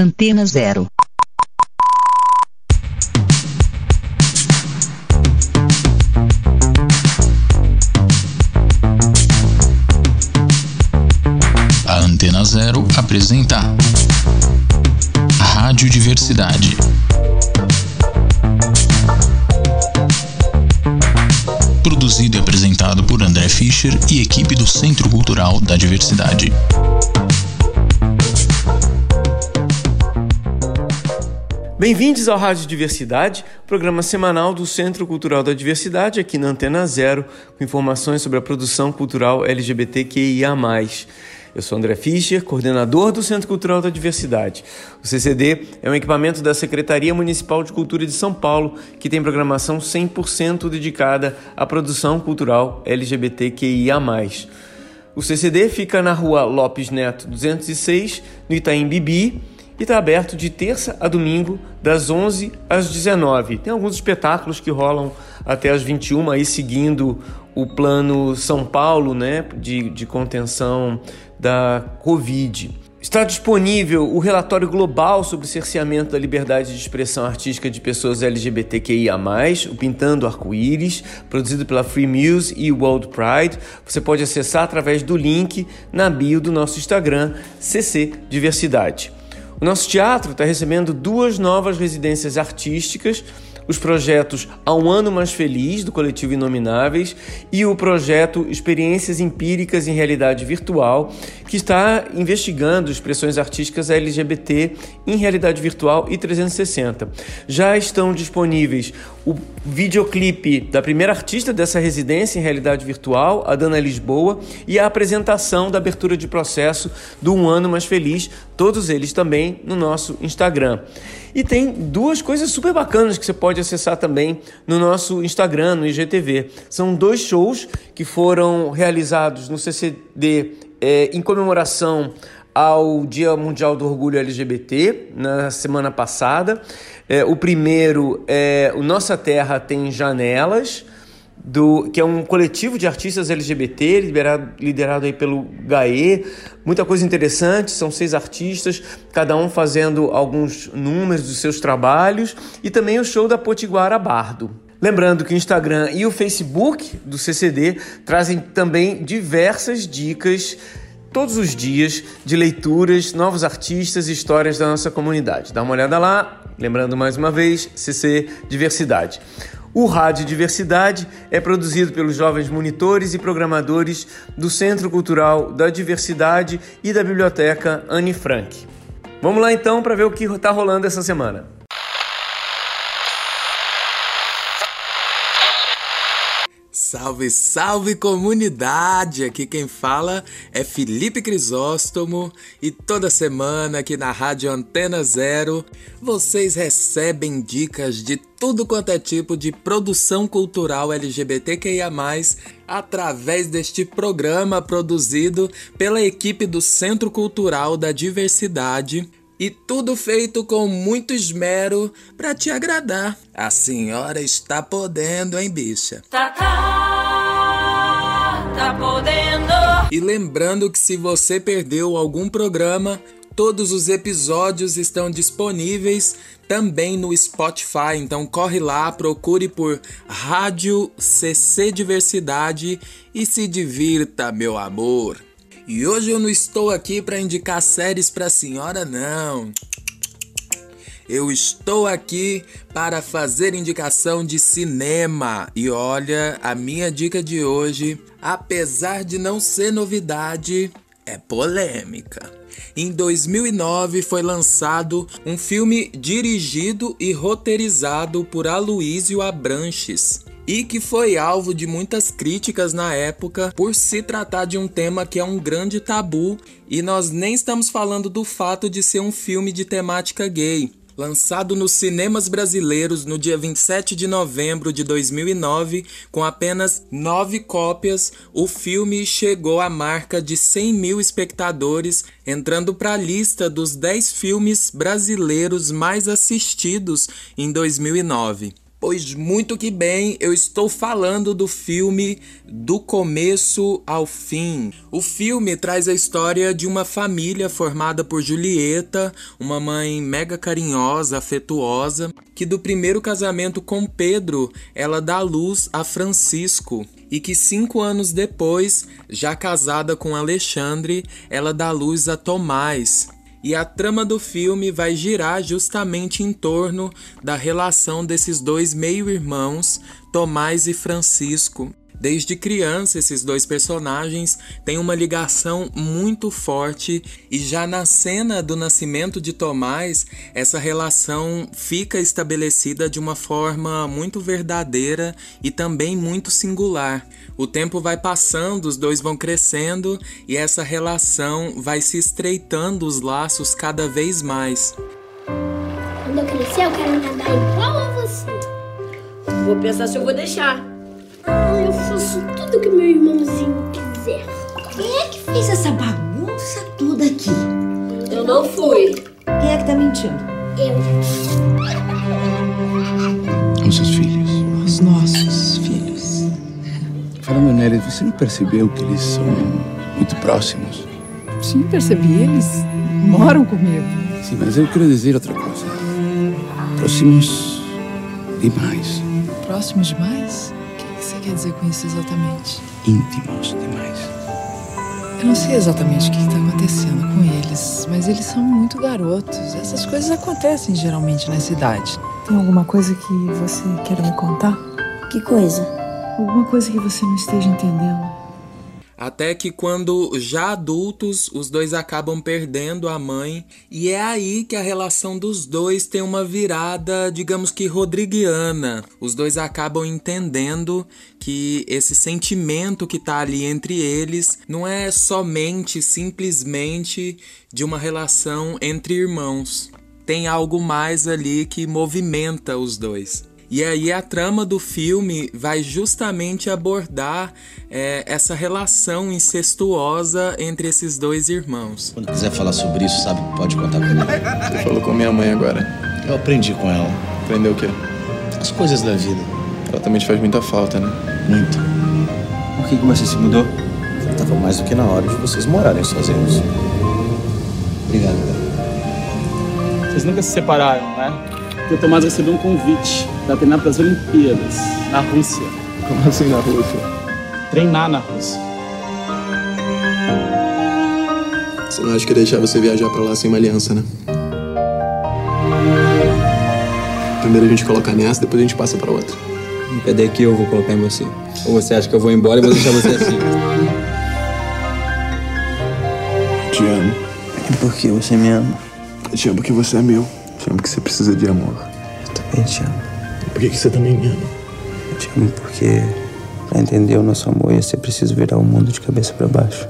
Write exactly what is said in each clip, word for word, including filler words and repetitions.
Antena Zero. A Antena Zero apresenta Rádio Diversidade. Produzido e apresentado por André Fischer e equipe do Centro Cultural da Diversidade. Bem-vindos ao Rádio Diversidade, programa semanal do Centro Cultural da Diversidade, aqui na Antena Zero, com informações sobre a produção cultural L G B T Q I A mais. Eu sou André Fischer, coordenador do Centro Cultural da Diversidade. O C C D é um equipamento da Secretaria Municipal de Cultura de São Paulo, que tem programação cem por cento dedicada à produção cultural L G B T Q I A mais. O C C D fica na rua Lopes Neto duzentos e seis, no Itaim Bibi, e está aberto de terça a domingo, das onze às dezenove. Tem alguns espetáculos que rolam até às vinte e uma, aí seguindo o plano São Paulo, né, de, de contenção da Covid. Está disponível o relatório global sobre o cerceamento da liberdade de expressão artística de pessoas L G B T Q I A mais, o Pintando Arco-Íris, produzido pela Free Muse e World Pride. Você pode acessar através do link na bio do nosso Instagram, C C Diversidade. O nosso teatro está recebendo duas novas residências artísticas, os projetos A Um Ano Mais Feliz, do Coletivo Inomináveis, e o projeto Experiências Empíricas em Realidade Virtual, que está investigando expressões artísticas L G B T em realidade virtual e trezentos e sessenta. Já estão disponíveis o videoclipe da primeira artista dessa residência em realidade virtual, a Dana Lisboa, e a apresentação da abertura de processo do Um Ano Mais Feliz, todos eles também no nosso Instagram. E tem duas coisas super bacanas que você pode acessar também no nosso Instagram, no I G T V. São dois shows que foram realizados no C C D é, em comemoração ao Dia Mundial do Orgulho L G B T, na semana passada. É, o primeiro é o Nossa Terra Tem Janelas, do, que é um coletivo de artistas L G B T, liderado, liderado aí pelo Gaê. Muita coisa interessante, são seis artistas, cada um fazendo alguns números dos seus trabalhos, e também o show da Potiguara Bardo. Lembrando que o Instagram e o Facebook do C C D trazem também diversas dicas todos os dias de leituras, novos artistas e histórias da nossa comunidade. Dá uma olhada lá, lembrando mais uma vez, C C Diversidade. O Rádio Diversidade é produzido pelos jovens monitores e programadores do Centro Cultural da Diversidade e da Biblioteca Anne Frank. Vamos lá então para ver o que está rolando essa semana. Salve, salve comunidade! Aqui quem fala é Felipe Crisóstomo e toda semana aqui na Rádio Antena Zero vocês recebem dicas de tudo quanto é tipo de produção cultural L G B T Q I A mais, através deste programa produzido pela equipe do Centro Cultural da Diversidade. E tudo feito com muito esmero pra te agradar. A senhora está podendo, hein, bicha? Tá, tá, tá podendo. E lembrando que se você perdeu algum programa, todos os episódios estão disponíveis também no Spotify. Então corre lá, procure por Rádio C C Diversidade e se divirta, meu amor. E hoje eu não estou aqui para indicar séries para a senhora, não. Eu estou aqui para fazer indicação de cinema. E olha, a minha dica de hoje, apesar de não ser novidade, é polêmica. Em dois mil e nove foi lançado um filme dirigido e roteirizado por Aluizio Abranches, e que foi alvo de muitas críticas na época por se tratar de um tema que é um grande tabu, e nós nem estamos falando do fato de ser um filme de temática gay. Lançado nos cinemas brasileiros no dia vinte e sete de novembro de dois mil e nove, com apenas nove cópias, o filme chegou à marca de cem mil espectadores, entrando para a lista dos dez filmes brasileiros mais assistidos em dois mil e nove. Pois muito que bem, eu estou falando do filme Do Começo ao Fim. O filme traz a história de uma família formada por Julieta, uma mãe mega carinhosa, afetuosa, que do primeiro casamento com Pedro, ela dá luz a Francisco. E que cinco anos depois, já casada com Alexandre, ela dá luz a Tomás. E a trama do filme vai girar justamente em torno da relação desses dois meio-irmãos, Tomás e Francisco. Desde criança, esses dois personagens têm uma ligação muito forte e já na cena do nascimento de Tomás, essa relação fica estabelecida de uma forma muito verdadeira e também muito singular. O tempo vai passando, os dois vão crescendo e essa relação vai se estreitando os laços cada vez mais. Quando eu crescer, eu quero nadar igual a você. Vou pensar se eu vou deixar. Ah, eu faço tudo que meu irmãozinho quiser. Quem é que fez essa bagunça toda aqui? Eu não fui. Quem é que tá mentindo? Eu. Os seus filhos. Os nossos filhos. Falando nele, você não percebeu que eles são muito próximos? Sim, percebi. Eles moram comigo. Sim, mas eu quero dizer outra coisa. Próximos demais. Próximos demais? O que você quer dizer com isso exatamente? Íntimos demais. Eu não sei exatamente o que está acontecendo com eles, mas eles são muito garotos. Essas coisas acontecem geralmente nessa idade. Tem alguma coisa que você queira me contar? Que coisa? Alguma coisa que você não esteja entendendo. Até que quando já adultos, os dois acabam perdendo a mãe. E é aí que a relação dos dois tem uma virada, digamos que rodriguiana. Os dois acabam entendendo que esse sentimento que tá ali entre eles não é somente, simplesmente, de uma relação entre irmãos. Tem algo mais ali que movimenta os dois. E aí a trama do filme vai justamente abordar é, essa relação incestuosa entre esses dois irmãos. Quando quiser falar sobre isso, sabe que pode contar comigo. Você falou com minha mãe agora. Eu aprendi com ela. Aprendeu o quê? As coisas da vida. Ela também te faz muita falta, né? Muito. Por que você se mudou? Já tava mais do que na hora de vocês morarem sozinhos. Obrigado, cara. Vocês nunca se separaram, né? O Tomás recebeu um convite para treinar para as Olimpíadas, na Rússia. Como assim na Rússia? Treinar na Rússia. Você não acha que deixar você viajar para lá sem uma aliança, né? Primeiro a gente coloca nessa, depois a gente passa para outra. Cadê que eu vou colocar em você? Ou você acha que eu vou embora e vou deixar você assim? Te amo. E por que você me ama? Eu te amo porque você é meu. Te amo que você precisa de amor. Eu também te amo. Por que você também me ama? Eu te amo porque, pra entender o nosso amor, ia ser preciso virar o mundo de cabeça pra baixo.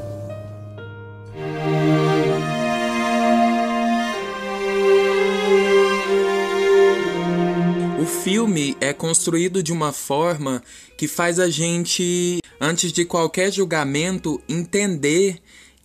O filme é construído de uma forma que faz a gente, antes de qualquer julgamento, entender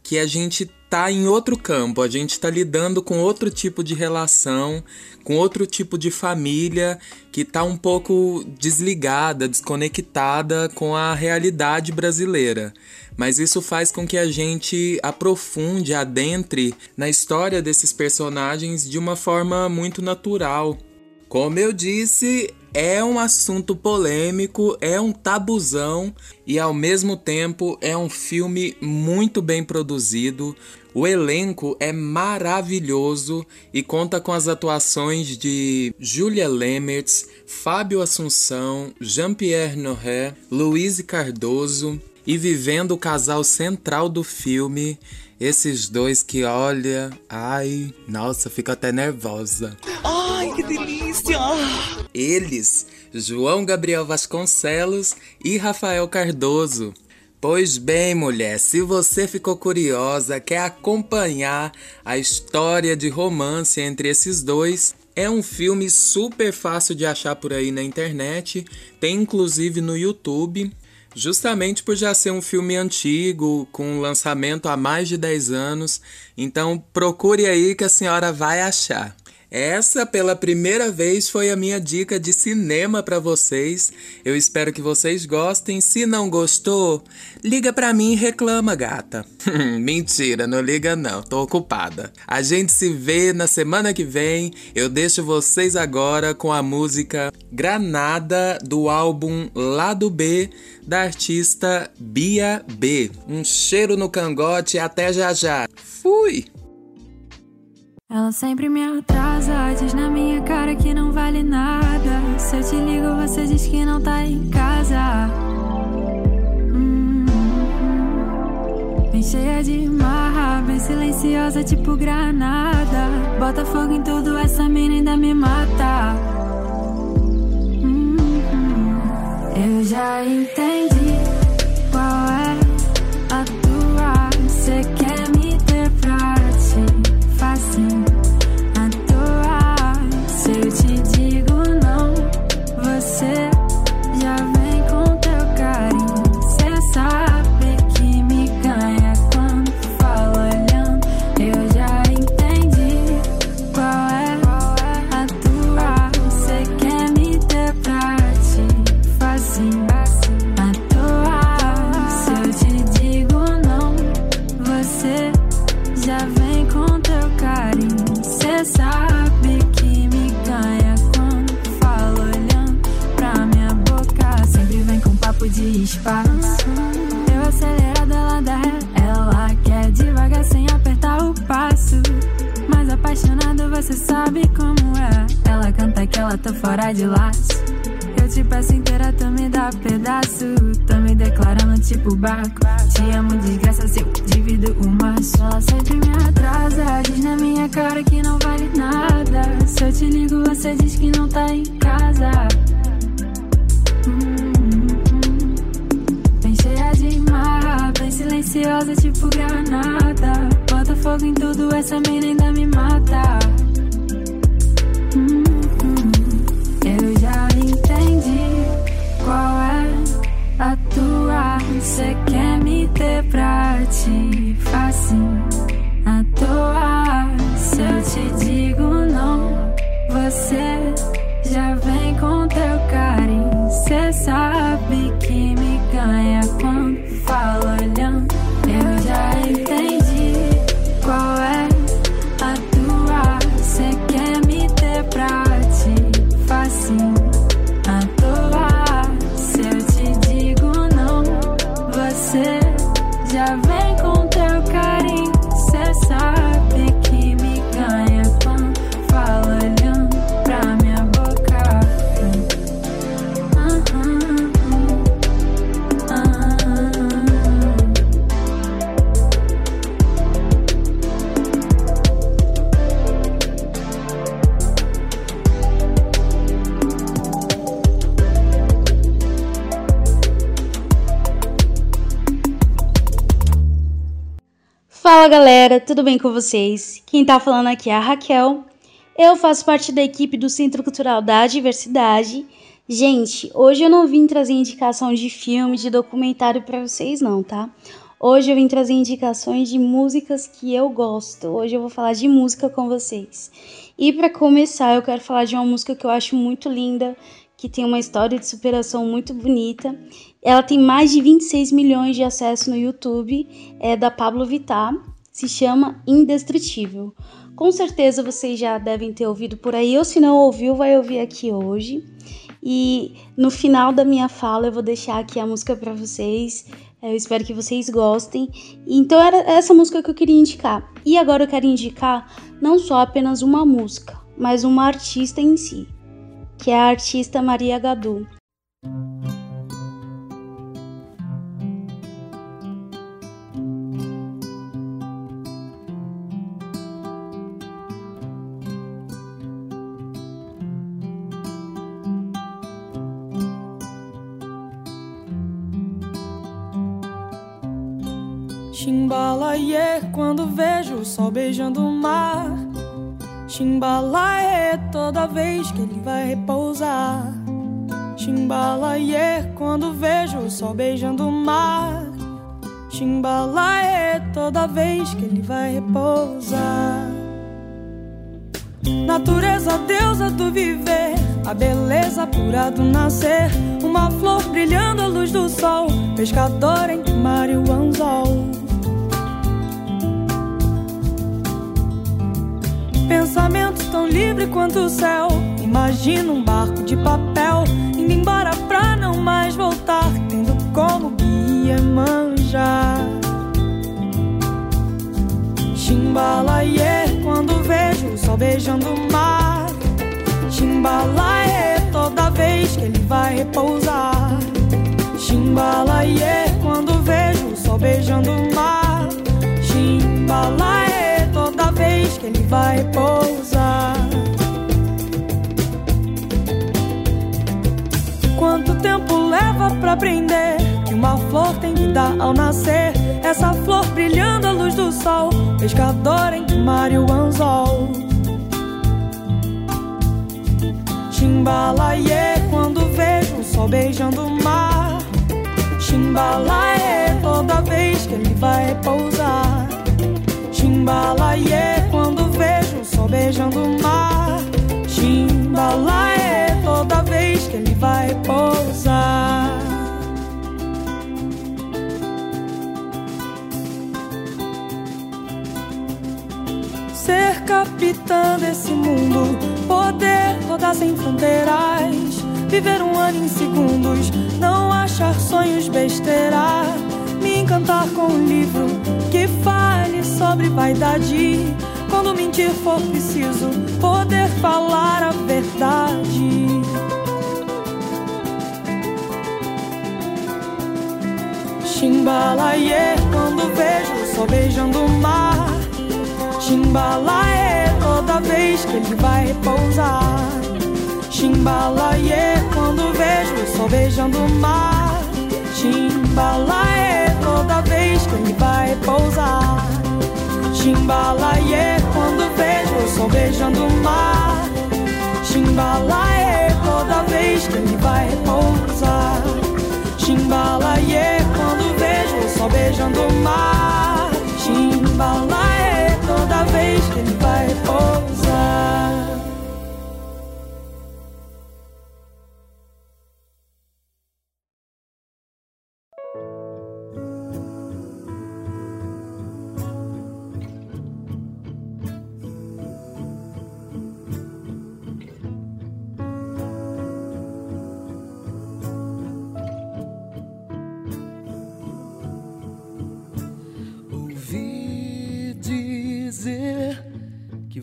que a gente tá em outro campo, a gente tá lidando com outro tipo de relação, com outro tipo de família que tá um pouco desligada, desconectada com a realidade brasileira. Mas isso faz com que a gente aprofunde, adentre na história desses personagens de uma forma muito natural. Como eu disse, é um assunto polêmico, é um tabuzão e ao mesmo tempo é um filme muito bem produzido. O elenco é maravilhoso e conta com as atuações de Julia Lemertz, Fábio Assunção, Jean-Pierre Noé, Luiz Cardoso e vivendo o casal central do filme, esses dois que olha, ai, nossa, fico até nervosa. Ai, que delícia! Eles, João Gabriel Vasconcelos e Rafael Cardoso. Pois bem, mulher, se você ficou curiosa, quer acompanhar a história de romance entre esses dois, é um filme super fácil de achar por aí na internet, tem inclusive no YouTube, justamente por já ser um filme antigo, com lançamento há mais de dez anos, então procure aí que a senhora vai achar. Essa, pela primeira vez, foi a minha dica de cinema para vocês. Eu espero que vocês gostem. Se não gostou, liga para mim e reclama, gata. Mentira, não liga não, tô ocupada. A gente se vê na semana que vem. Eu deixo vocês agora com a música Granada, do álbum Lado B, da artista Bia B. Um cheiro no cangote, até já já. Fui! Ela sempre me atrasa, diz na minha cara que não vale nada. Se eu te ligo, você diz que não tá em casa. Hum, bem cheia de marra, bem silenciosa, tipo granada. Bota fogo em tudo, essa mina ainda me mata. Hum, eu já entendi qual é a tua. Você quer me ter pra ti? Assim, à toa, se eu te digo não, você já vem com teu carinho. Cê sabe que me ganha quando fala olhando. Eu já entendi qual é a tua. Cê quer me ter pra te fazer. À toa, se eu te digo não, você já vem com teu carinho. Cê sabe que me ganha quando falo olhando pra minha boca. Sempre vem com papo de espaço. Eu acelerada, ela dá ré. Ela quer devagar sem apertar o passo. Mas apaixonada, você sabe como é. Ela canta que ela tá fora de laço. Eu te peço inteira, tu me dá pedaço. Tô me declarando tipo barco. Te amo, desgraça, se eu divido o maço. Ela sempre me atrasa, diz na minha cara que não vale nada. Se eu te ligo, você diz que não tá em casa. Hum, hum, hum. Bem cheia de marra, bem silenciosa, tipo granada. Bota fogo em tudo, essa mina ainda me mata. Hum, hum. Eu já entendi qual é a tua. Cê quer me ter pra te fazer à toa. Se eu te digo não, você já vem com teu carinho. Cê sabe que me ganha quando fala olhando. Eu já entendi qual é a tua. Cê quer me ter pra te fazer à toa. Se eu te digo não, você já vem com teu carinho. Cê sabe que me ganha quando fala olhando pra minha boca. Ah, ah, Fala galera, tudo bem com vocês? Quem tá falando aqui é a Raquel. Eu faço parte da equipe do Centro Cultural da Diversidade. Gente, hoje eu não vim trazer indicação de filme, de documentário pra vocês não, tá? Hoje eu vim trazer indicações de músicas que eu gosto. Hoje eu vou falar de música com vocês. E pra começar, eu quero falar de uma música que eu acho muito linda, que tem uma história de superação muito bonita. Ela tem mais de vinte e seis milhões de acessos no YouTube, é da Pabllo Vittar, se chama Indestrutível. Com certeza vocês já devem ter ouvido por aí, ou se não ouviu, vai ouvir aqui hoje. E no final da minha fala eu vou deixar aqui a música para vocês, eu espero que vocês gostem. Então era essa música que eu queria indicar. E agora eu quero indicar não só apenas uma música, mas uma artista em si, que é a artista Maria Gadu. Chimbalaiê, quando vejo o sol beijando o mar. Chimbalaiê, toda vez que ele vai repousar. Chimbalaiê, quando vejo o sol beijando o mar. Chimbalaiê, toda vez que ele vai repousar. Natureza, deusa do viver, a beleza pura do nascer, uma flor brilhando à luz do sol, pescador entre o mar e o anzol. Pensamento tão livre quanto o céu, imagina um barco de papel, indo embora pra não mais voltar, tendo como guia manjar. Chimbalaiê, quando vejo o sol beijando o mar, Chimbalaiê, toda vez que ele vai repousar, Chimbalaiê, quando vejo o sol beijando o mar, Chimbalaiê, toda vez que ele vai repousar. Quanto tempo leva pra aprender que uma flor tem que dar ao nascer, essa flor brilhando à luz do sol, pescador entre o mar e o anzol. Chimbalaiê, quando vejo o sol beijando o mar, Chimbalaiê, toda vez que ele vai repousar, Chimbalaiê, quando vejo o sol beijando o mar, Chimbalaiê, toda vez que ele vai repousar. Ser capitã desse mundo, poder rodar sem fronteiras, viver um ano em segundos, não achar sonhos besteira, me encantar com um livro que fale sobre vaidade, quando mentir for preciso, poder falar a verdade. Chimbalaiê, quando vejo o sol beijando o mar, Chimbalaiê, toda vez que ele vai repousar, Chimbalaiê, quando vejo o sol beijando o mar, Chimbalaiê, toda vez que ele vai repousar, Chimbalaiê, quando vejo o sol beijando o mar, Chimbalaiê, toda vez que ele vai repousar, Chimbalaiê, quando vejo o sol beijando o mar, Chimbalaiê, toda vez que ele vai pousar.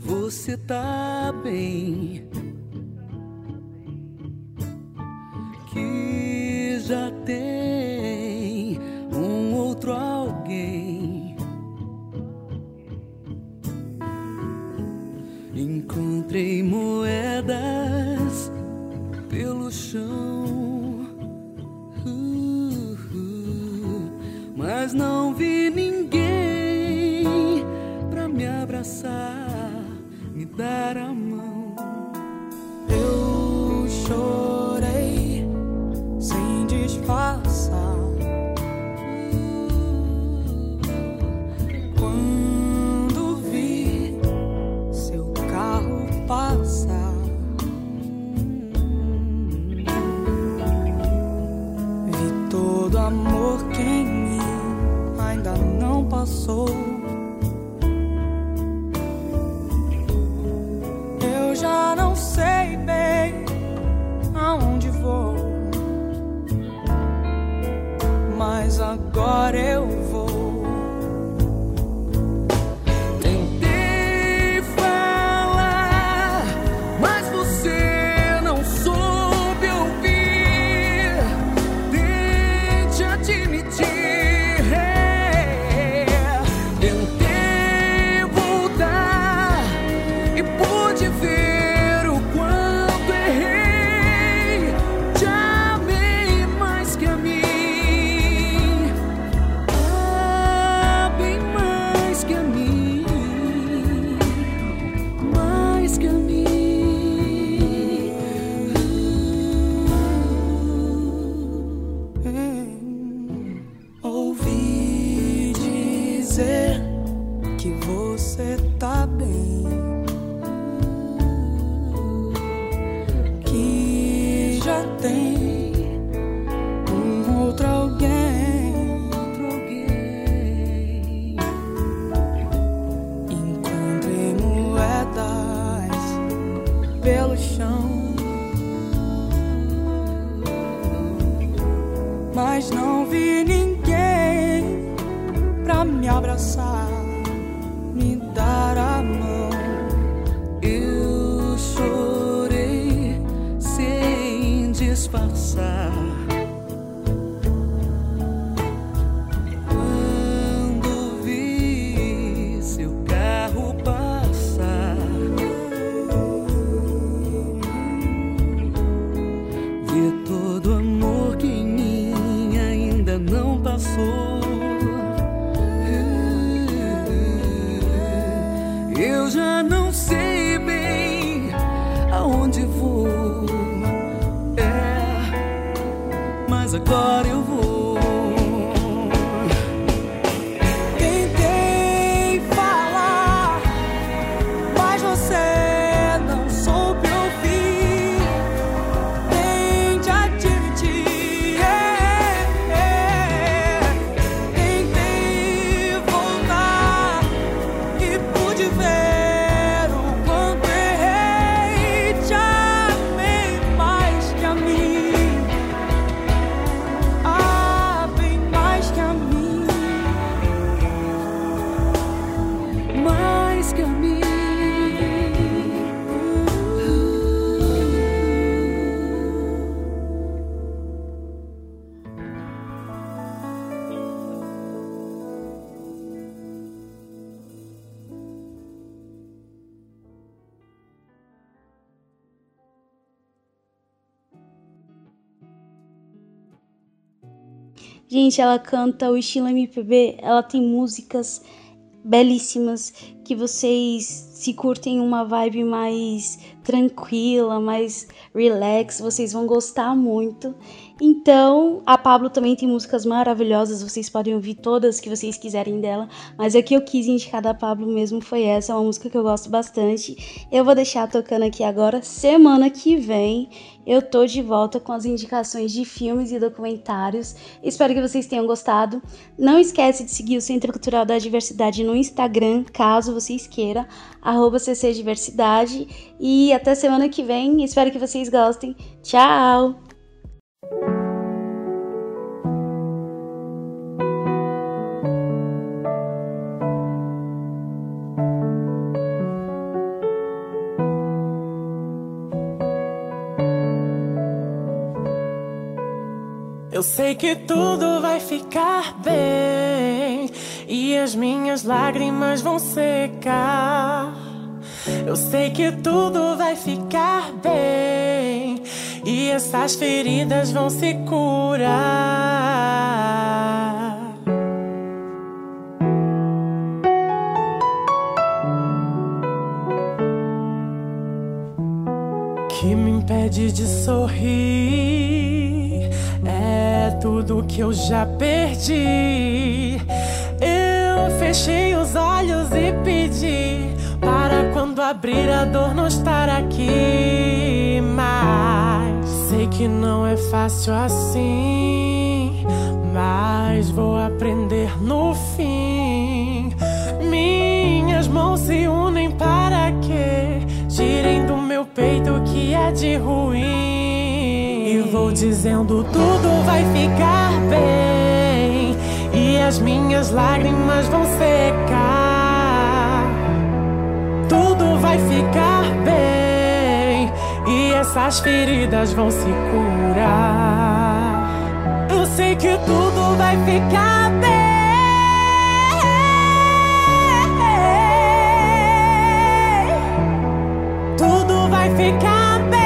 Você tá bem, que já tem um outro alguém. Encontrei moedas pelo chão, uh, uh, mas não vi ninguém pra me abraçar, dar a mão. Eu chorei sem disfarçar quando vi seu carro passar. Vi todo amor que em mim ainda não passou. Já não sei bem aonde vou, mas agora eu vou. Tentei falar, mas você não soube ouvir. Tente admitir. Que você tá bem. disfarçar. Quando vi seu carro passar, vi todo o amor que em mim ainda não passou. Eu já não sei bem aonde vou, é, mas agora eu vou. Tentei falar, mas você não soube ouvir. Tente admitir, é, é. Tentei voltar e pude ver. Gente, ela canta o estilo M P B, ela tem músicas belíssimas que vocês, se curtem uma vibe mais tranquila, mais relax, vocês vão gostar muito. Então, a Pabllo também tem músicas maravilhosas, vocês podem ouvir todas que vocês quiserem dela, mas a que eu quis indicar da Pabllo mesmo foi essa, é uma música que eu gosto bastante. Eu vou deixar tocando aqui agora. Semana que vem eu tô de volta com as indicações de filmes e documentários. Espero que vocês tenham gostado. Não esquece de seguir o Centro Cultural da Diversidade no Instagram, caso vocês queiram, arroba c c diversidade. E até semana que vem. Espero que vocês gostem. Tchau! Eu sei que tudo vai ficar bem e as minhas lágrimas vão secar. Eu sei que tudo vai ficar bem e essas feridas vão se curar. O que me impede de sorrir é tudo que eu já perdi. Eu fechei os olhos e pedi para quando abrir a dor não estar aqui. Mas sei que não é fácil assim, mas vou aprender no fim. Minhas mãos se unem para que tirem do meu peito o que é de ruim. E vou dizendo, tudo vai ficar bem e as minhas lágrimas vão secar. Tudo vai ficar bem e essas feridas vão se curar. Eu sei que tudo vai ficar bem. Tudo vai ficar bem.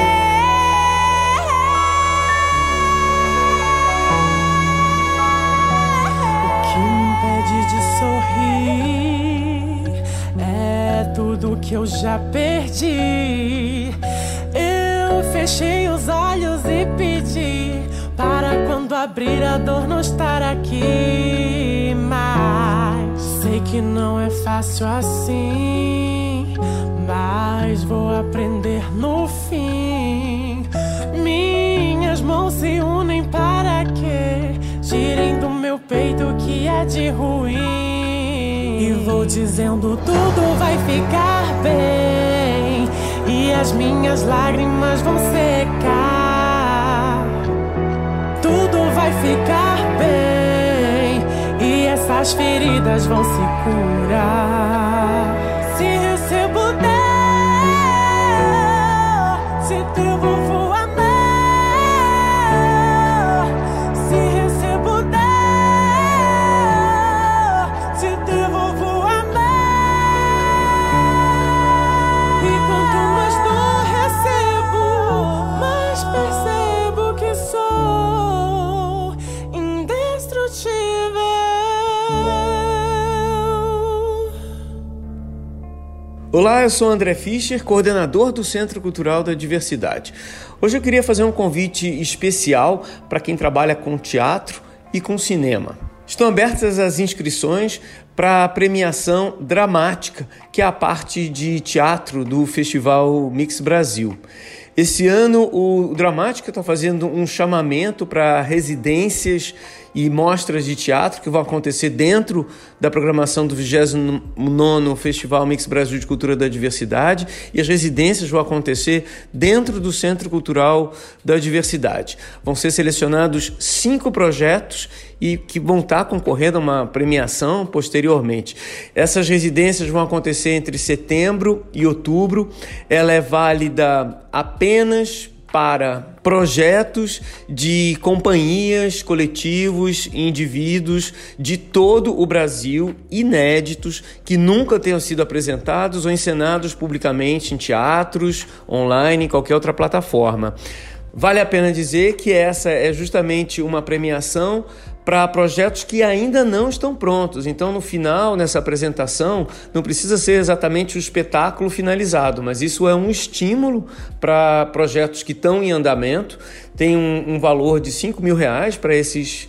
É tudo que eu já perdi. Eu fechei os olhos e pedi para quando abrir a dor não estar aqui. Mas sei que não é fácil assim, mas vou aprender no fim. Minhas mãos se unem para que tirem do meu peito o que é de ruim. E vou dizendo, tudo vai ficar bem e as minhas lágrimas vão secar. Tudo vai ficar bem e essas feridas vão se curar. Se recebo Deus, se trevo vou amar. Olá, eu sou André Fischer, coordenador do Centro Cultural da Diversidade. Hoje eu queria fazer um convite especial para quem trabalha com teatro e com cinema. Estão abertas as inscrições para a premiação Dramática, que é a parte de teatro do Festival Mix Brasil. Esse ano o Dramática está fazendo um chamamento para residências e mostras de teatro que vão acontecer dentro da programação do vigésimo nono Festival Mix Brasil de Cultura da Diversidade, e as residências vão acontecer dentro do Centro Cultural da Diversidade. Vão ser selecionados cinco projetos e que vão estar concorrendo a uma premiação posteriormente. Essas residências vão acontecer entre setembro e outubro. Ela é válida apenas para projetos de companhias, coletivos, indivíduos de todo o Brasil, inéditos, que nunca tenham sido apresentados ou encenados publicamente em teatros, online, em qualquer outra plataforma. Vale a pena dizer que essa é justamente uma premiação para projetos que ainda não estão prontos. Então, no final, nessa apresentação, não precisa ser exatamente o espetáculo finalizado, mas isso é um estímulo para projetos que estão em andamento. Tem um, um valor de cinco mil reais para esses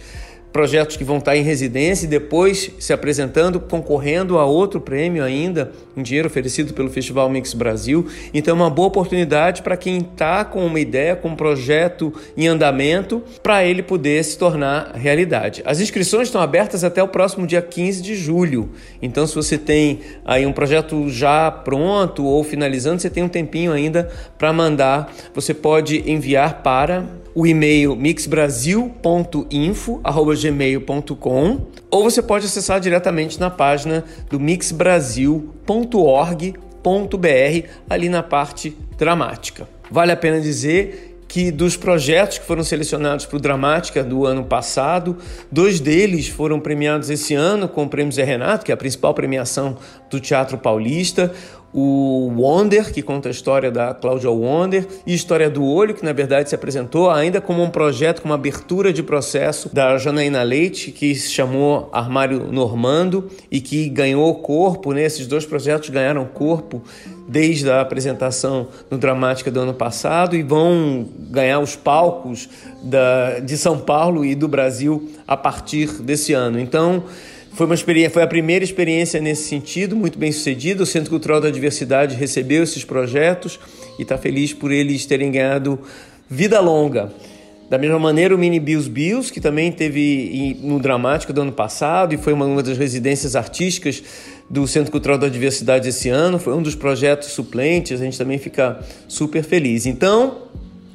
projetos que vão estar em residência e depois se apresentando, concorrendo a outro prêmio ainda, em dinheiro oferecido pelo Festival Mix Brasil. Então é uma boa oportunidade para quem está com uma ideia, com um projeto em andamento, para ele poder se tornar realidade. As inscrições estão abertas até o próximo dia quinze de julho. Então, se você tem aí um projeto já pronto ou finalizando, você tem um tempinho ainda para mandar. Você pode enviar para o e-mail mix brasil ponto info arroba gmail ponto com ou você pode acessar diretamente na página do mix brasil ponto org ponto br, ali na parte Dramática. Vale a pena dizer que dos projetos que foram selecionados para o Dramática do ano passado, dois deles foram premiados esse ano com o Prêmio Zé Renato, que é a principal premiação do teatro paulista, o Wonder, que conta a história da Cláudia Wonder, e História do Olho, que na verdade se apresentou ainda como um projeto, com uma abertura de processo da Janaína Leite, que se chamou Armário Normando, e que ganhou corpo, né? Esses dois projetos ganharam corpo desde a apresentação no Dramática do ano passado e vão ganhar os palcos da, de São Paulo e do Brasil a partir desse ano. Então, Foi, uma experiência, foi a primeira experiência nesse sentido, muito bem sucedida. O Centro Cultural da Diversidade recebeu esses projetos e está feliz por eles terem ganhado vida longa. Da mesma maneira, o Mini Bills Bills, que também teve no Dramático do ano passado e foi uma das residências artísticas do Centro Cultural da Diversidade esse ano, foi um dos projetos suplentes, a gente também fica super feliz. Então,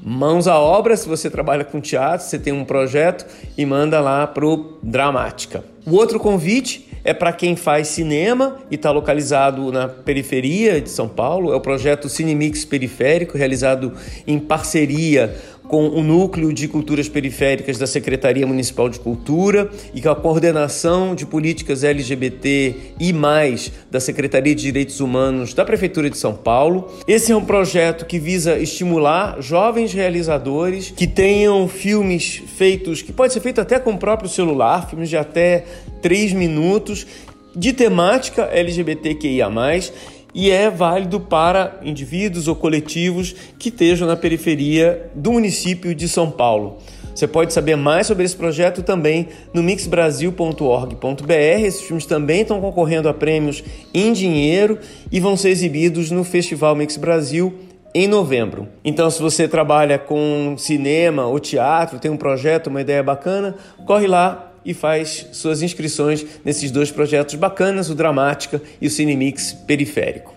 mãos à obra, se você trabalha com teatro, você tem um projeto e manda lá para o Dramática. O outro convite é para quem faz cinema e está localizado na periferia de São Paulo. É o projeto Cinemix Periférico, realizado em parceria com o Núcleo de Culturas Periféricas da Secretaria Municipal de Cultura e com a Coordenação de Políticas L G B T e mais da Secretaria de Direitos Humanos da Prefeitura de São Paulo. Esse é um projeto que visa estimular jovens realizadores que tenham filmes feitos, que pode ser feito até com o próprio celular, filmes de até três minutos, de temática L G B T Q I A mais, e é válido para indivíduos ou coletivos que estejam na periferia do município de São Paulo. Você pode saber mais sobre esse projeto também no mix brasil ponto org ponto br. Esses filmes também estão concorrendo a prêmios em dinheiro e vão ser exibidos no Festival Mix Brasil em novembro. Então, se você trabalha com cinema ou teatro, tem um projeto, uma ideia bacana, corre lá e faz suas inscrições nesses dois projetos bacanas, o Dramática e o Cinemix Periférico.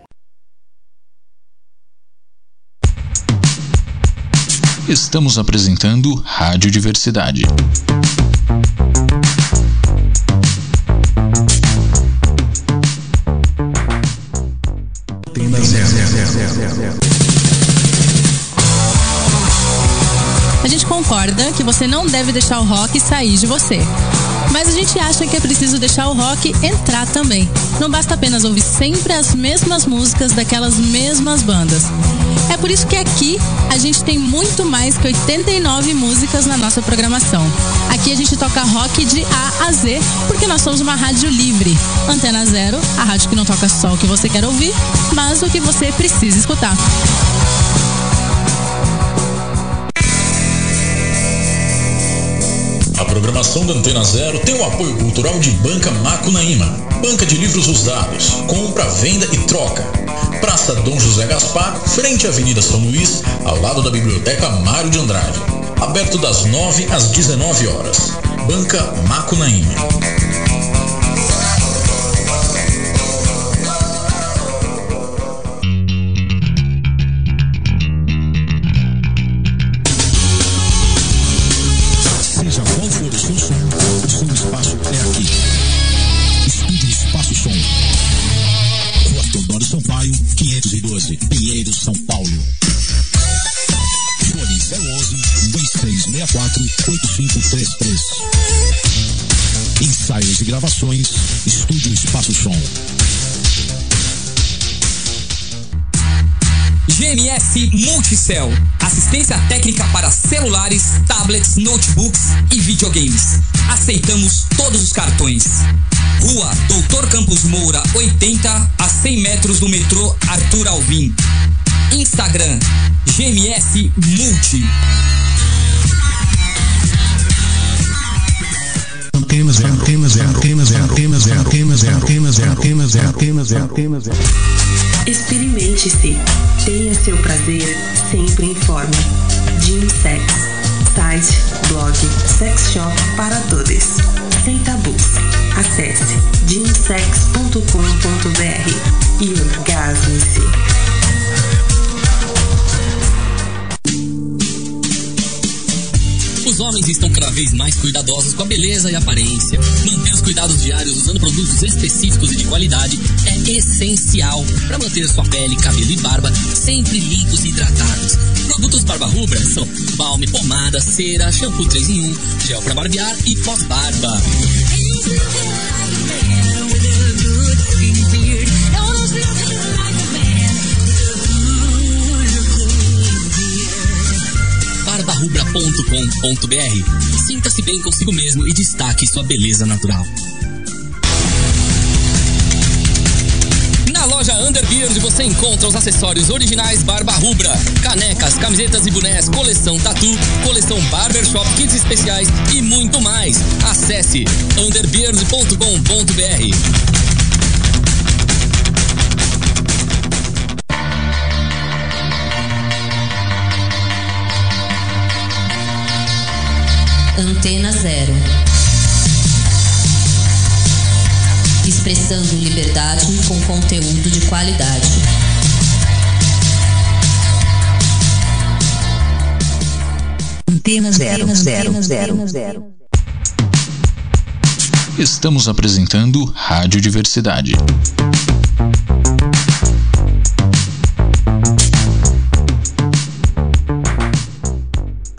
Estamos apresentando Rádio Diversidade. Antena Zero. a gente concorda que você não deve deixar o rock sair de você. Mas a gente acha que é preciso deixar o rock entrar também. Não basta apenas ouvir sempre as mesmas músicas daquelas mesmas bandas. É por isso que aqui a gente tem muito mais que oitenta e nove músicas na nossa programação. Aqui a gente toca rock de A a Z, porque nós somos uma rádio livre. Antena Zero, a rádio que não toca só o que você quer ouvir, mas o que você precisa escutar. A programação da Antena Zero tem o apoio cultural de Banca Macunaíma, Banca de Livros Usados, compra, venda e troca. Praça Dom José Gaspar, frente à Avenida São Luís, ao lado da Biblioteca Mário de Andrade. Aberto das nove às dezenove horas. Banca Macunaíma. quatro oito cinco três três. Ensaios e gravações, Estúdio Espaço Som. G M S Multicel, assistência técnica para celulares, tablets, notebooks e videogames. Aceitamos todos os cartões. Rua Doutor Campos Moura, oitenta, a cem metros do metrô Arthur Alvim. Instagram G M S Multi. Antena Zero, Antena Zero, Antena Zero, Antena Zero, Antena Zero, Antena Zero, Antena Zero, Antena Zero, Antena Zero. Experimente-se. Tenha seu prazer sempre em forma. Gym Sex. Site, blog, sex shop para todos. Sem tabus. Acesse gym sex ponto com ponto b r e orgasme-se. Os homens estão cada vez mais cuidadosos com a beleza e a aparência. Manter os cuidados diários usando produtos específicos e de qualidade é essencial para manter sua pele, cabelo e barba sempre limpos e hidratados. Produtos barba rubra são balme, pomada, cera, shampoo três em um, gel para barbear e pós-barba. barba rubra ponto com ponto b r. Sinta-se bem consigo mesmo e destaque sua beleza natural. Na loja Underbeard você encontra os acessórios originais Barba Rubra, canecas, camisetas e bonés, coleção Tatu, coleção Barbershop, kits especiais e muito mais. Acesse underbeard ponto com ponto b r. Antena Zero. Expressando liberdade com conteúdo de qualidade. Antena Zero, Antena Zero, Zero. Estamos apresentando Rádio Diversidade.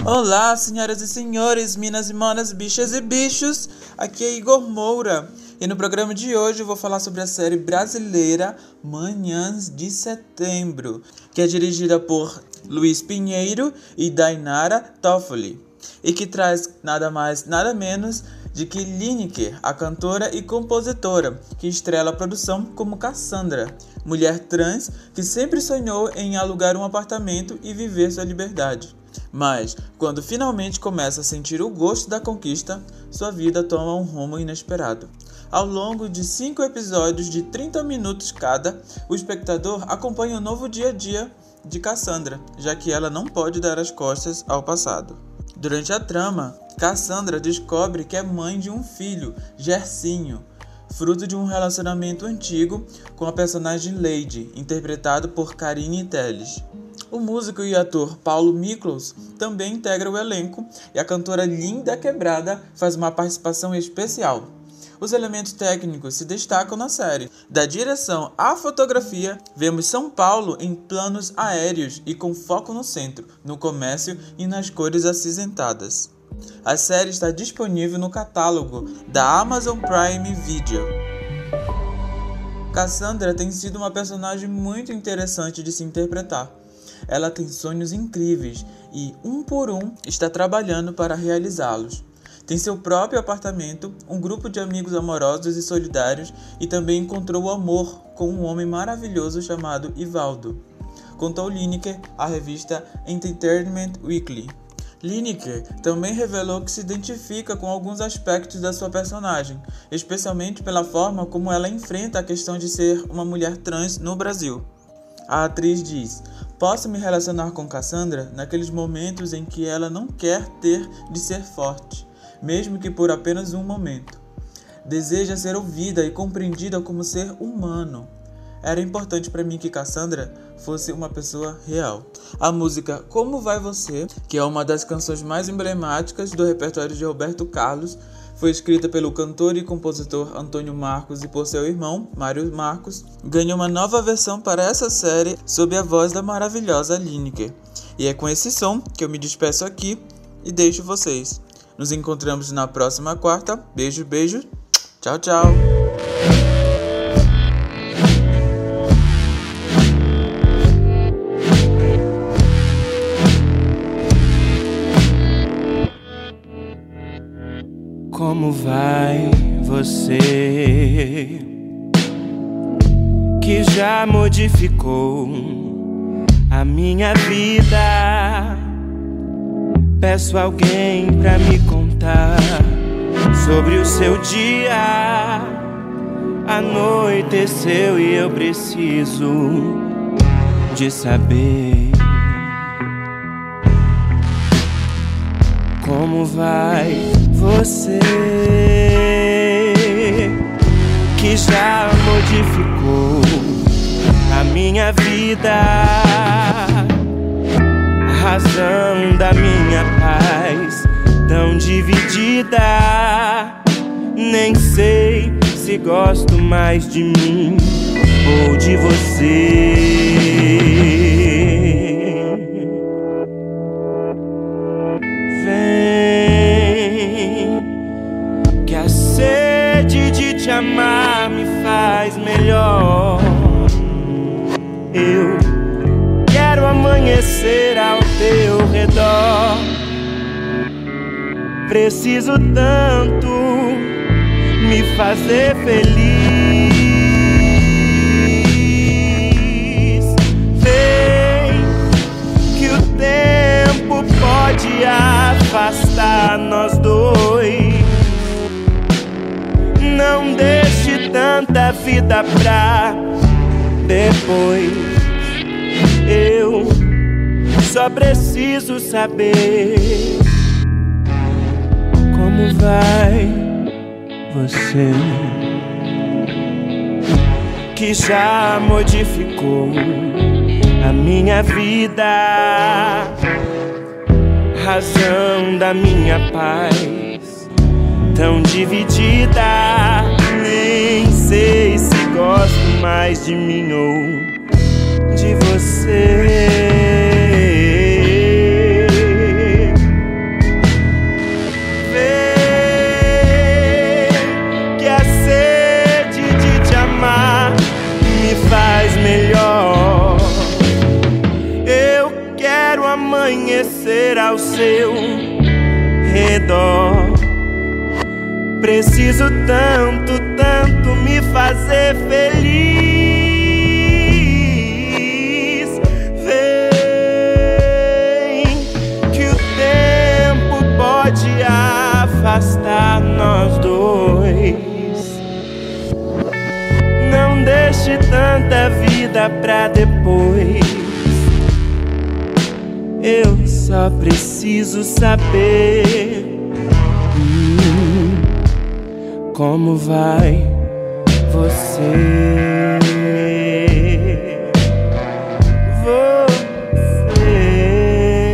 Olá, senhoras e senhores, minas e monas, bichas e bichos, aqui é Igor Moura e no programa de hoje eu vou falar sobre a série brasileira Manhãs de Setembro, que é dirigida por Luiz Pinheiro e Dainara Toffoli e que traz nada mais, nada menos de que Liniker, a cantora e compositora, que estrela a produção como Cassandra, mulher trans que sempre sonhou em alugar um apartamento e viver sua liberdade. Mas, quando finalmente começa a sentir o gosto da conquista, sua vida toma um rumo inesperado. Ao longo de cinco episódios de trinta minutos cada, o espectador acompanha o novo dia a dia de Cassandra, já que ela não pode dar as costas ao passado. Durante a trama, Cassandra descobre que é mãe de um filho, Gersinho, fruto de um relacionamento antigo com a personagem Lady, interpretado por Karine Telles. O músico e ator Paulo Miklos também integra o elenco e a cantora Linda Quebrada faz uma participação especial. Os elementos técnicos se destacam na série. Da direção à fotografia, vemos São Paulo em planos aéreos e com foco no centro, no comércio e nas cores acinzentadas. A série está disponível no catálogo da Amazon Prime Video. Cassandra tem sido uma personagem muito interessante de se interpretar. Ela tem sonhos incríveis e, um por um, está trabalhando para realizá-los. Tem seu próprio apartamento, um grupo de amigos amorosos e solidários e também encontrou o amor com um homem maravilhoso chamado Ivaldo. Contou Liniker à revista Entertainment Weekly. Liniker também revelou que se identifica com alguns aspectos da sua personagem, especialmente pela forma como ela enfrenta a questão de ser uma mulher trans no Brasil. A atriz diz: "Posso me relacionar com Cassandra naqueles momentos em que ela não quer ter de ser forte, mesmo que por apenas um momento. Deseja ser ouvida e compreendida como ser humano. Era importante para mim que Cassandra fosse uma pessoa real." A música Como Vai Você, que é uma das canções mais emblemáticas do repertório de Roberto Carlos, foi escrita pelo cantor e compositor Antônio Marcos e por seu irmão, Mário Marcos, ganhou uma nova versão para essa série sob a voz da maravilhosa Liniker. E é com esse som que eu me despeço aqui e deixo vocês. Nos encontramos na próxima quarta. Beijo, beijo. Tchau, tchau. Como vai você, que já modificou a minha vida? Peço alguém pra me contar sobre o seu dia. Anoiteceu e eu preciso de saber. Como vai você, que já modificou a minha vida, a razão da minha paz tão dividida? Nem sei se gosto mais de mim ou de você. Te amar me faz melhor. Eu quero amanhecer ao teu redor. Preciso tanto me fazer feliz. Vem, que o tempo pode afastar nós dois. Não deixe tanta vida pra depois. Eu só preciso saber como vai você, que já modificou a minha vida, razão da minha paz tão dividida. Nem sei se gosto mais de mim ou de você. Vê que a sede de te amar me faz melhor. Eu quero amanhecer ao seu redor. Preciso tanto, tanto me fazer feliz. Vem, que o tempo pode afastar nós dois. Não deixe tanta vida pra depois. Eu só preciso saber como vai você, você.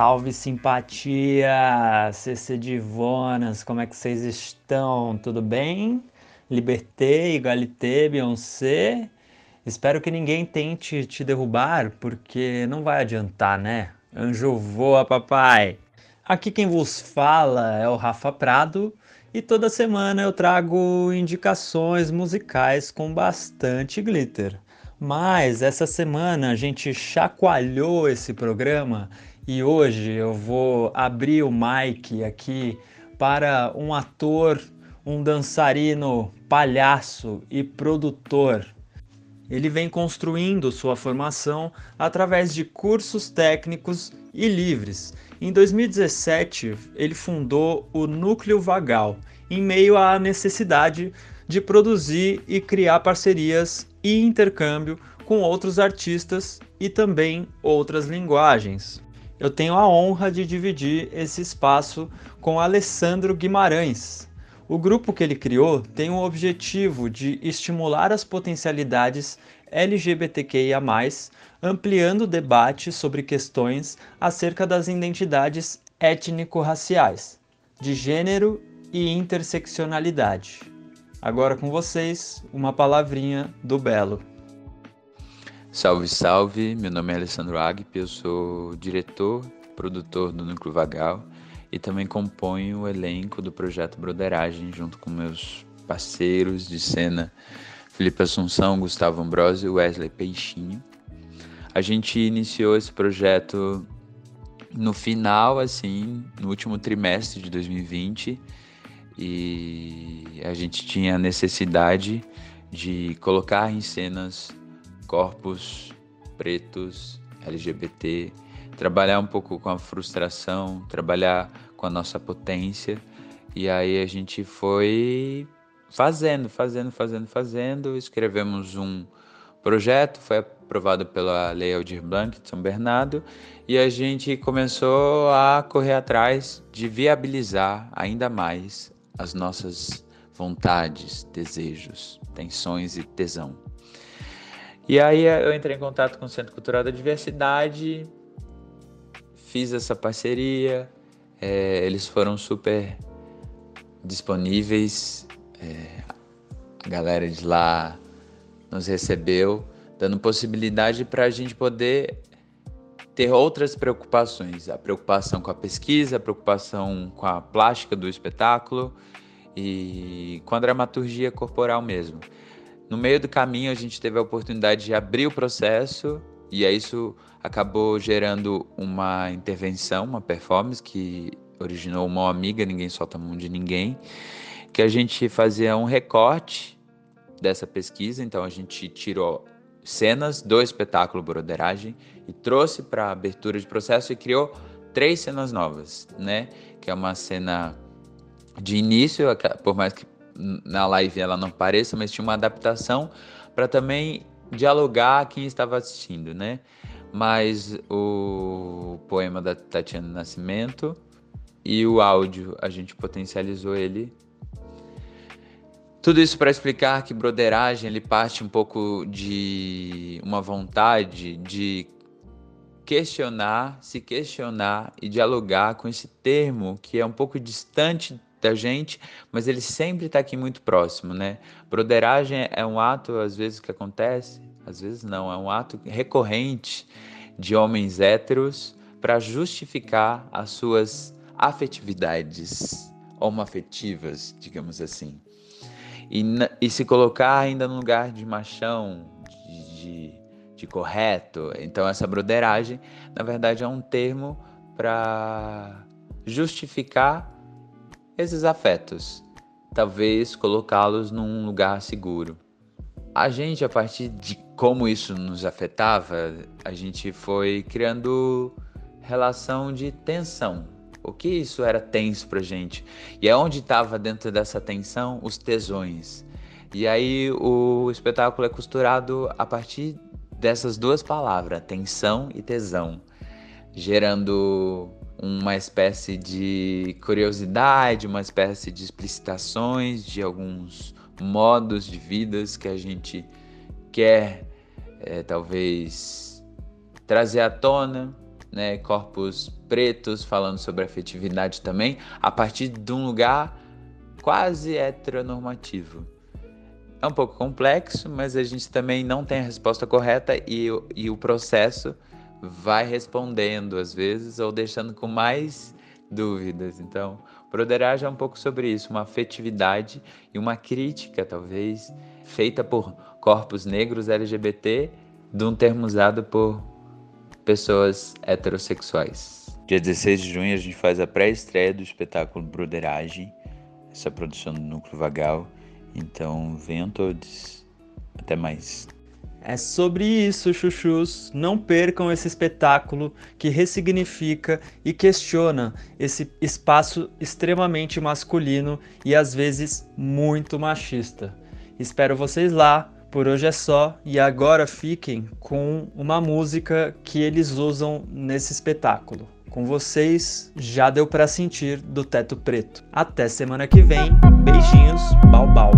Salve simpatia, C C divonas, como é que vocês estão? Tudo bem? Liberté, Égalité, Beyoncé? Espero que ninguém tente te derrubar, porque não vai adiantar, né? Anjo voa, papai! Aqui quem vos fala é o Rafa Prado, e toda semana eu trago indicações musicais com bastante glitter. Mas essa semana a gente chacoalhou esse programa e hoje eu vou abrir o mic aqui para um ator, um dançarino, palhaço e produtor. Ele vem construindo sua formação através de cursos técnicos e livres. Em dois mil e dezessete, ele fundou o Núcleo Vagal, em meio à necessidade de produzir e criar parcerias e intercâmbio com outros artistas e também outras linguagens. Eu tenho a honra de dividir esse espaço com Alessandro Guimarães. O grupo que ele criou tem o objetivo de estimular as potencialidades L G B T Q I A mais, ampliando o debate sobre questões acerca das identidades étnico-raciais, de gênero e interseccionalidade. Agora com vocês, uma palavrinha do Belo. Salve, salve! Meu nome é Alessandro Aguip, eu sou diretor, produtor do Núcleo Vagal e também componho o elenco do projeto Broderagem, junto com meus parceiros de cena, Felipe Assunção, Gustavo Ambrosio e Wesley Peixinho. A gente iniciou esse projeto no final, assim, no último trimestre de dois mil e vinte, e a gente tinha a necessidade de colocar em cenas corpos pretos, L G B T, trabalhar um pouco com a frustração, trabalhar com a nossa potência. E aí a gente foi fazendo, fazendo, fazendo, fazendo. Escrevemos um projeto, foi aprovado pela Lei Aldir Blanc de São Bernardo, e a gente começou a correr atrás de viabilizar ainda mais as nossas vontades, desejos, tensões e tesão. E aí eu entrei em contato com o Centro Cultural da Diversidade, fiz essa parceria, é, eles foram super disponíveis, é, a galera de lá nos recebeu, dando possibilidade para a gente poder ter outras preocupações, a preocupação com a pesquisa, a preocupação com a plástica do espetáculo e com a dramaturgia corporal mesmo. No meio do caminho, a gente teve a oportunidade de abrir o processo e aí isso acabou gerando uma intervenção, uma performance que originou Mão Amiga, Ninguém Solta a Mão de Ninguém, que a gente fazia um recorte dessa pesquisa. Então a gente tirou cenas do espetáculo Broderagem e trouxe para a abertura de processo e criou três cenas novas, né? Que é uma cena de início, por mais que na live ela não pareça, mas tinha uma adaptação para também dialogar quem estava assistindo, né? Mas o poema da Tatiana Nascimento e o áudio, a gente potencializou ele. Tudo isso para explicar que Broderagem ele parte um pouco de uma vontade de questionar, se questionar e dialogar com esse termo que é um pouco distante da gente, mas ele sempre está aqui muito próximo, né? Broderagem é um ato, às vezes, que acontece, às vezes não, é um ato recorrente de homens héteros para justificar as suas afetividades homoafetivas, digamos assim. E, e se colocar ainda no lugar de machão, de, de, de correto. Então essa broderagem, na verdade, é um termo para justificar esses afetos. Talvez colocá-los num lugar seguro. A gente, a partir de como isso nos afetava, a gente foi criando relação de tensão. O que isso era tenso pra gente? E é onde estava dentro dessa tensão os tesões. E aí o espetáculo é costurado a partir dessas duas palavras, tensão e tesão, gerando uma espécie de curiosidade, uma espécie de explicitações de alguns modos de vidas que a gente quer, é, talvez, trazer à tona. né, corpos pretos falando sobre afetividade também, a partir de um lugar quase heteronormativo. É um pouco complexo, mas a gente também não tem a resposta correta e, e o processo vai respondendo às vezes ou deixando com mais dúvidas. Então, Broderagem é um pouco sobre isso, uma afetividade e uma crítica, talvez, feita por corpos negros L G B T, de um termo usado por pessoas heterossexuais. Dia dezesseis de junho a gente faz a pré-estreia do espetáculo Broderagem, essa produção do Núcleo Vagal. Então, venham todos. Até mais. É sobre isso, chuchus. Não percam esse espetáculo que ressignifica e questiona esse espaço extremamente masculino e às vezes muito machista. Espero vocês lá. Por hoje é só. E agora fiquem com uma música que eles usam nesse espetáculo. Com vocês, Já Deu Pra Sentir, do Teto Preto. Até semana que vem. Beijinhos. Bau, bau.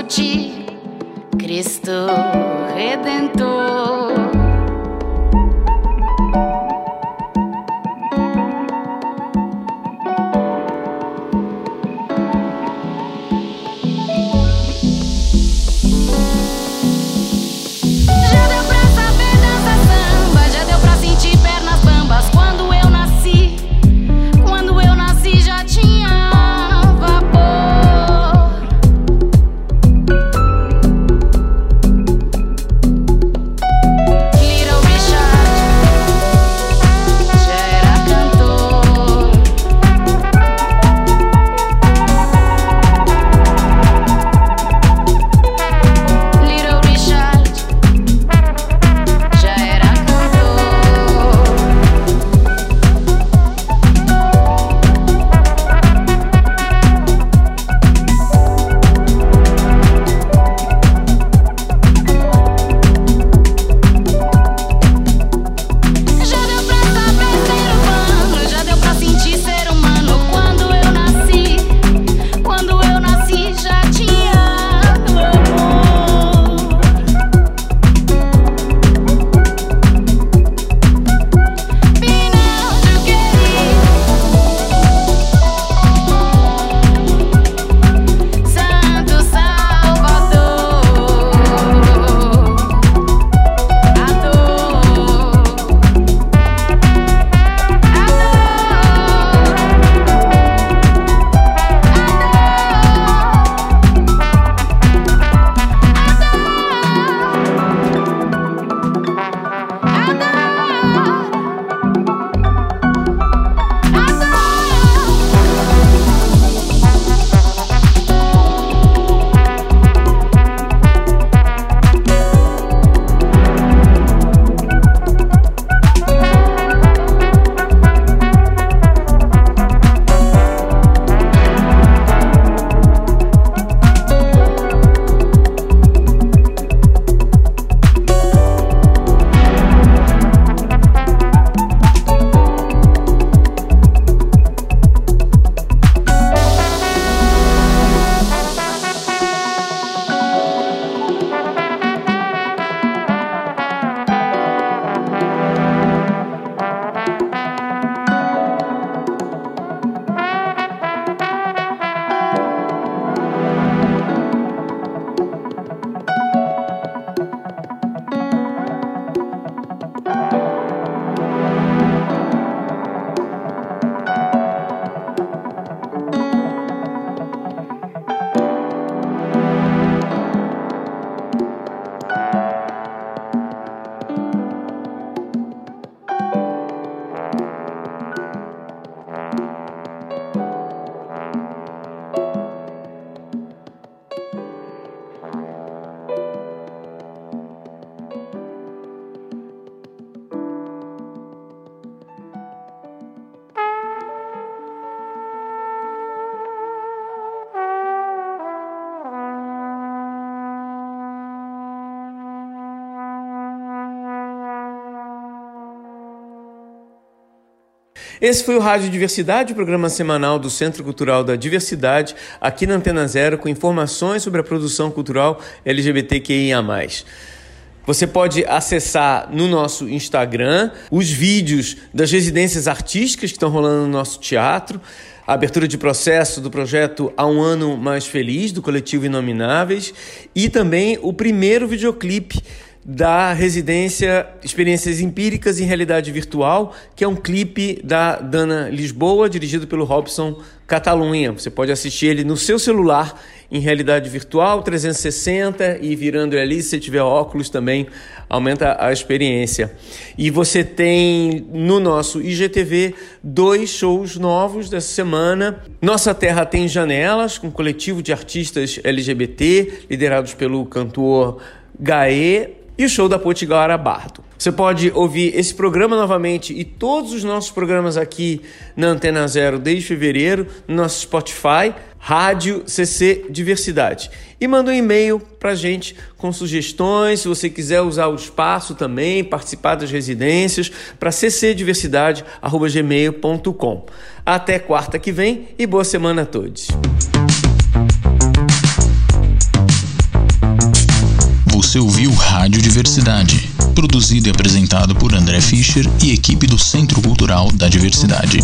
por ti, Cristo Redentor. Esse foi o Rádio Diversidade, o programa semanal do Centro Cultural da Diversidade, aqui na Antena Zero, com informações sobre a produção cultural L G B T Q I A mais. Você pode acessar no nosso Instagram os vídeos das residências artísticas que estão rolando no nosso teatro, a abertura de processo do projeto Há um Ano Mais Feliz, do Coletivo Inomináveis, e também o primeiro videoclipe da residência Experiências Empíricas em Realidade Virtual, que é um clipe da Dana Lisboa, dirigido pelo Robson Catalunha. Você pode assistir ele no seu celular em realidade virtual, trezentos e sessenta, e virando ele ali, se você tiver óculos também, aumenta a experiência. E você tem no nosso I G T V dois shows novos dessa semana. Nossa Terra Tem Janelas, com um coletivo de artistas L G B T, liderados pelo cantor Gaê, e o show da Potiguara Bardo. Você pode ouvir esse programa novamente e todos os nossos programas aqui na Antena Zero desde fevereiro, no nosso Spotify, Rádio C C Diversidade. E manda um e-mail pra gente com sugestões, se você quiser usar o espaço também, participar das residências, para c c diversidade arroba gmail ponto com. Até quarta que vem e boa semana a todos. Você ouviu Rádio Diversidade, produzido e apresentado por André Fischer e equipe do Centro Cultural da Diversidade.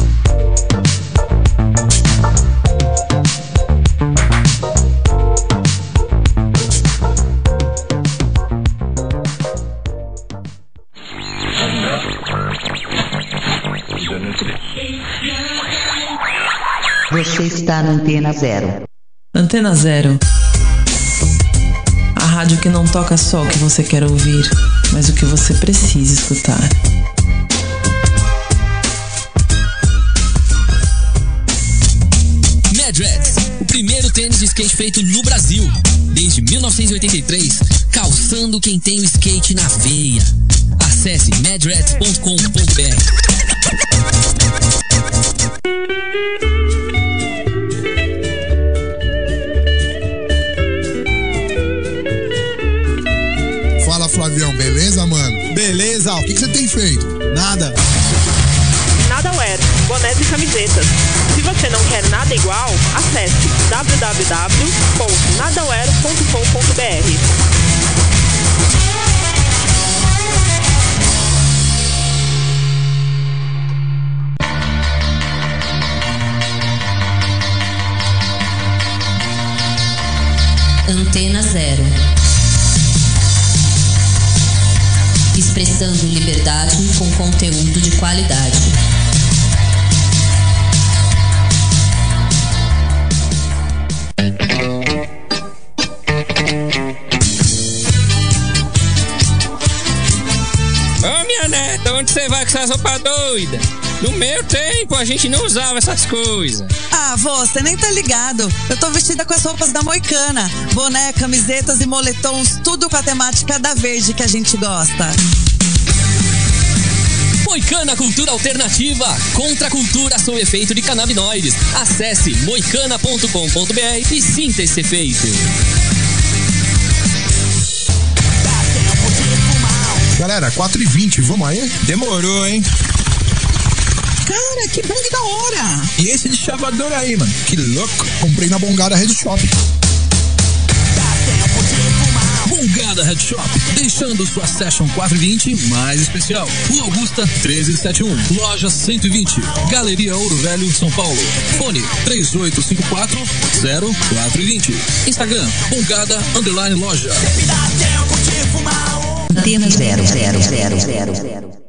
Você está na Antena Zero. Antena Zero. A rádio que não toca só o que você quer ouvir, mas o que você precisa escutar. Madrex, o primeiro tênis de skate feito no Brasil. Desde mil novecentos e oitenta e três, calçando quem tem o skate na veia. Acesse madrex ponto com ponto b r. Flavião, beleza, mano? Beleza. O que você tem feito? Nada. Nada wear, bonés e camisetas. Se você não quer nada igual, acesse w w w ponto nadawear ponto com ponto b r. Antena Zero. Expressando liberdade com conteúdo de qualidade. Ô minha neta, onde você vai com essa roupa doida? No meu tempo a gente não usava essas coisas. Ah, vô, você nem tá ligado. Eu tô vestida com as roupas da Moicana. Boné, camisetas e moletons, tudo com a temática da verde que a gente gosta. Moicana Cultura Alternativa. Contra a cultura sob efeito de canabinoides. Acesse moicana ponto com ponto b r e sinta esse efeito. Galera, quatro e vinte, vamos aí? Demorou, hein? Cara, que bang da hora! E esse de chavador aí, mano? Que louco! Comprei na Bongada Red Shop. Bongada Red Shop, deixando sua Session quatrocentos e vinte mais especial. Rua Augusta treze setenta e um, Loja cento e vinte, Galeria Ouro Velho, São Paulo. Fone três oito cinco quatro zero quatro dois zero. Instagram, Bongada Underline Loja. Antena zero zero zero zero zero.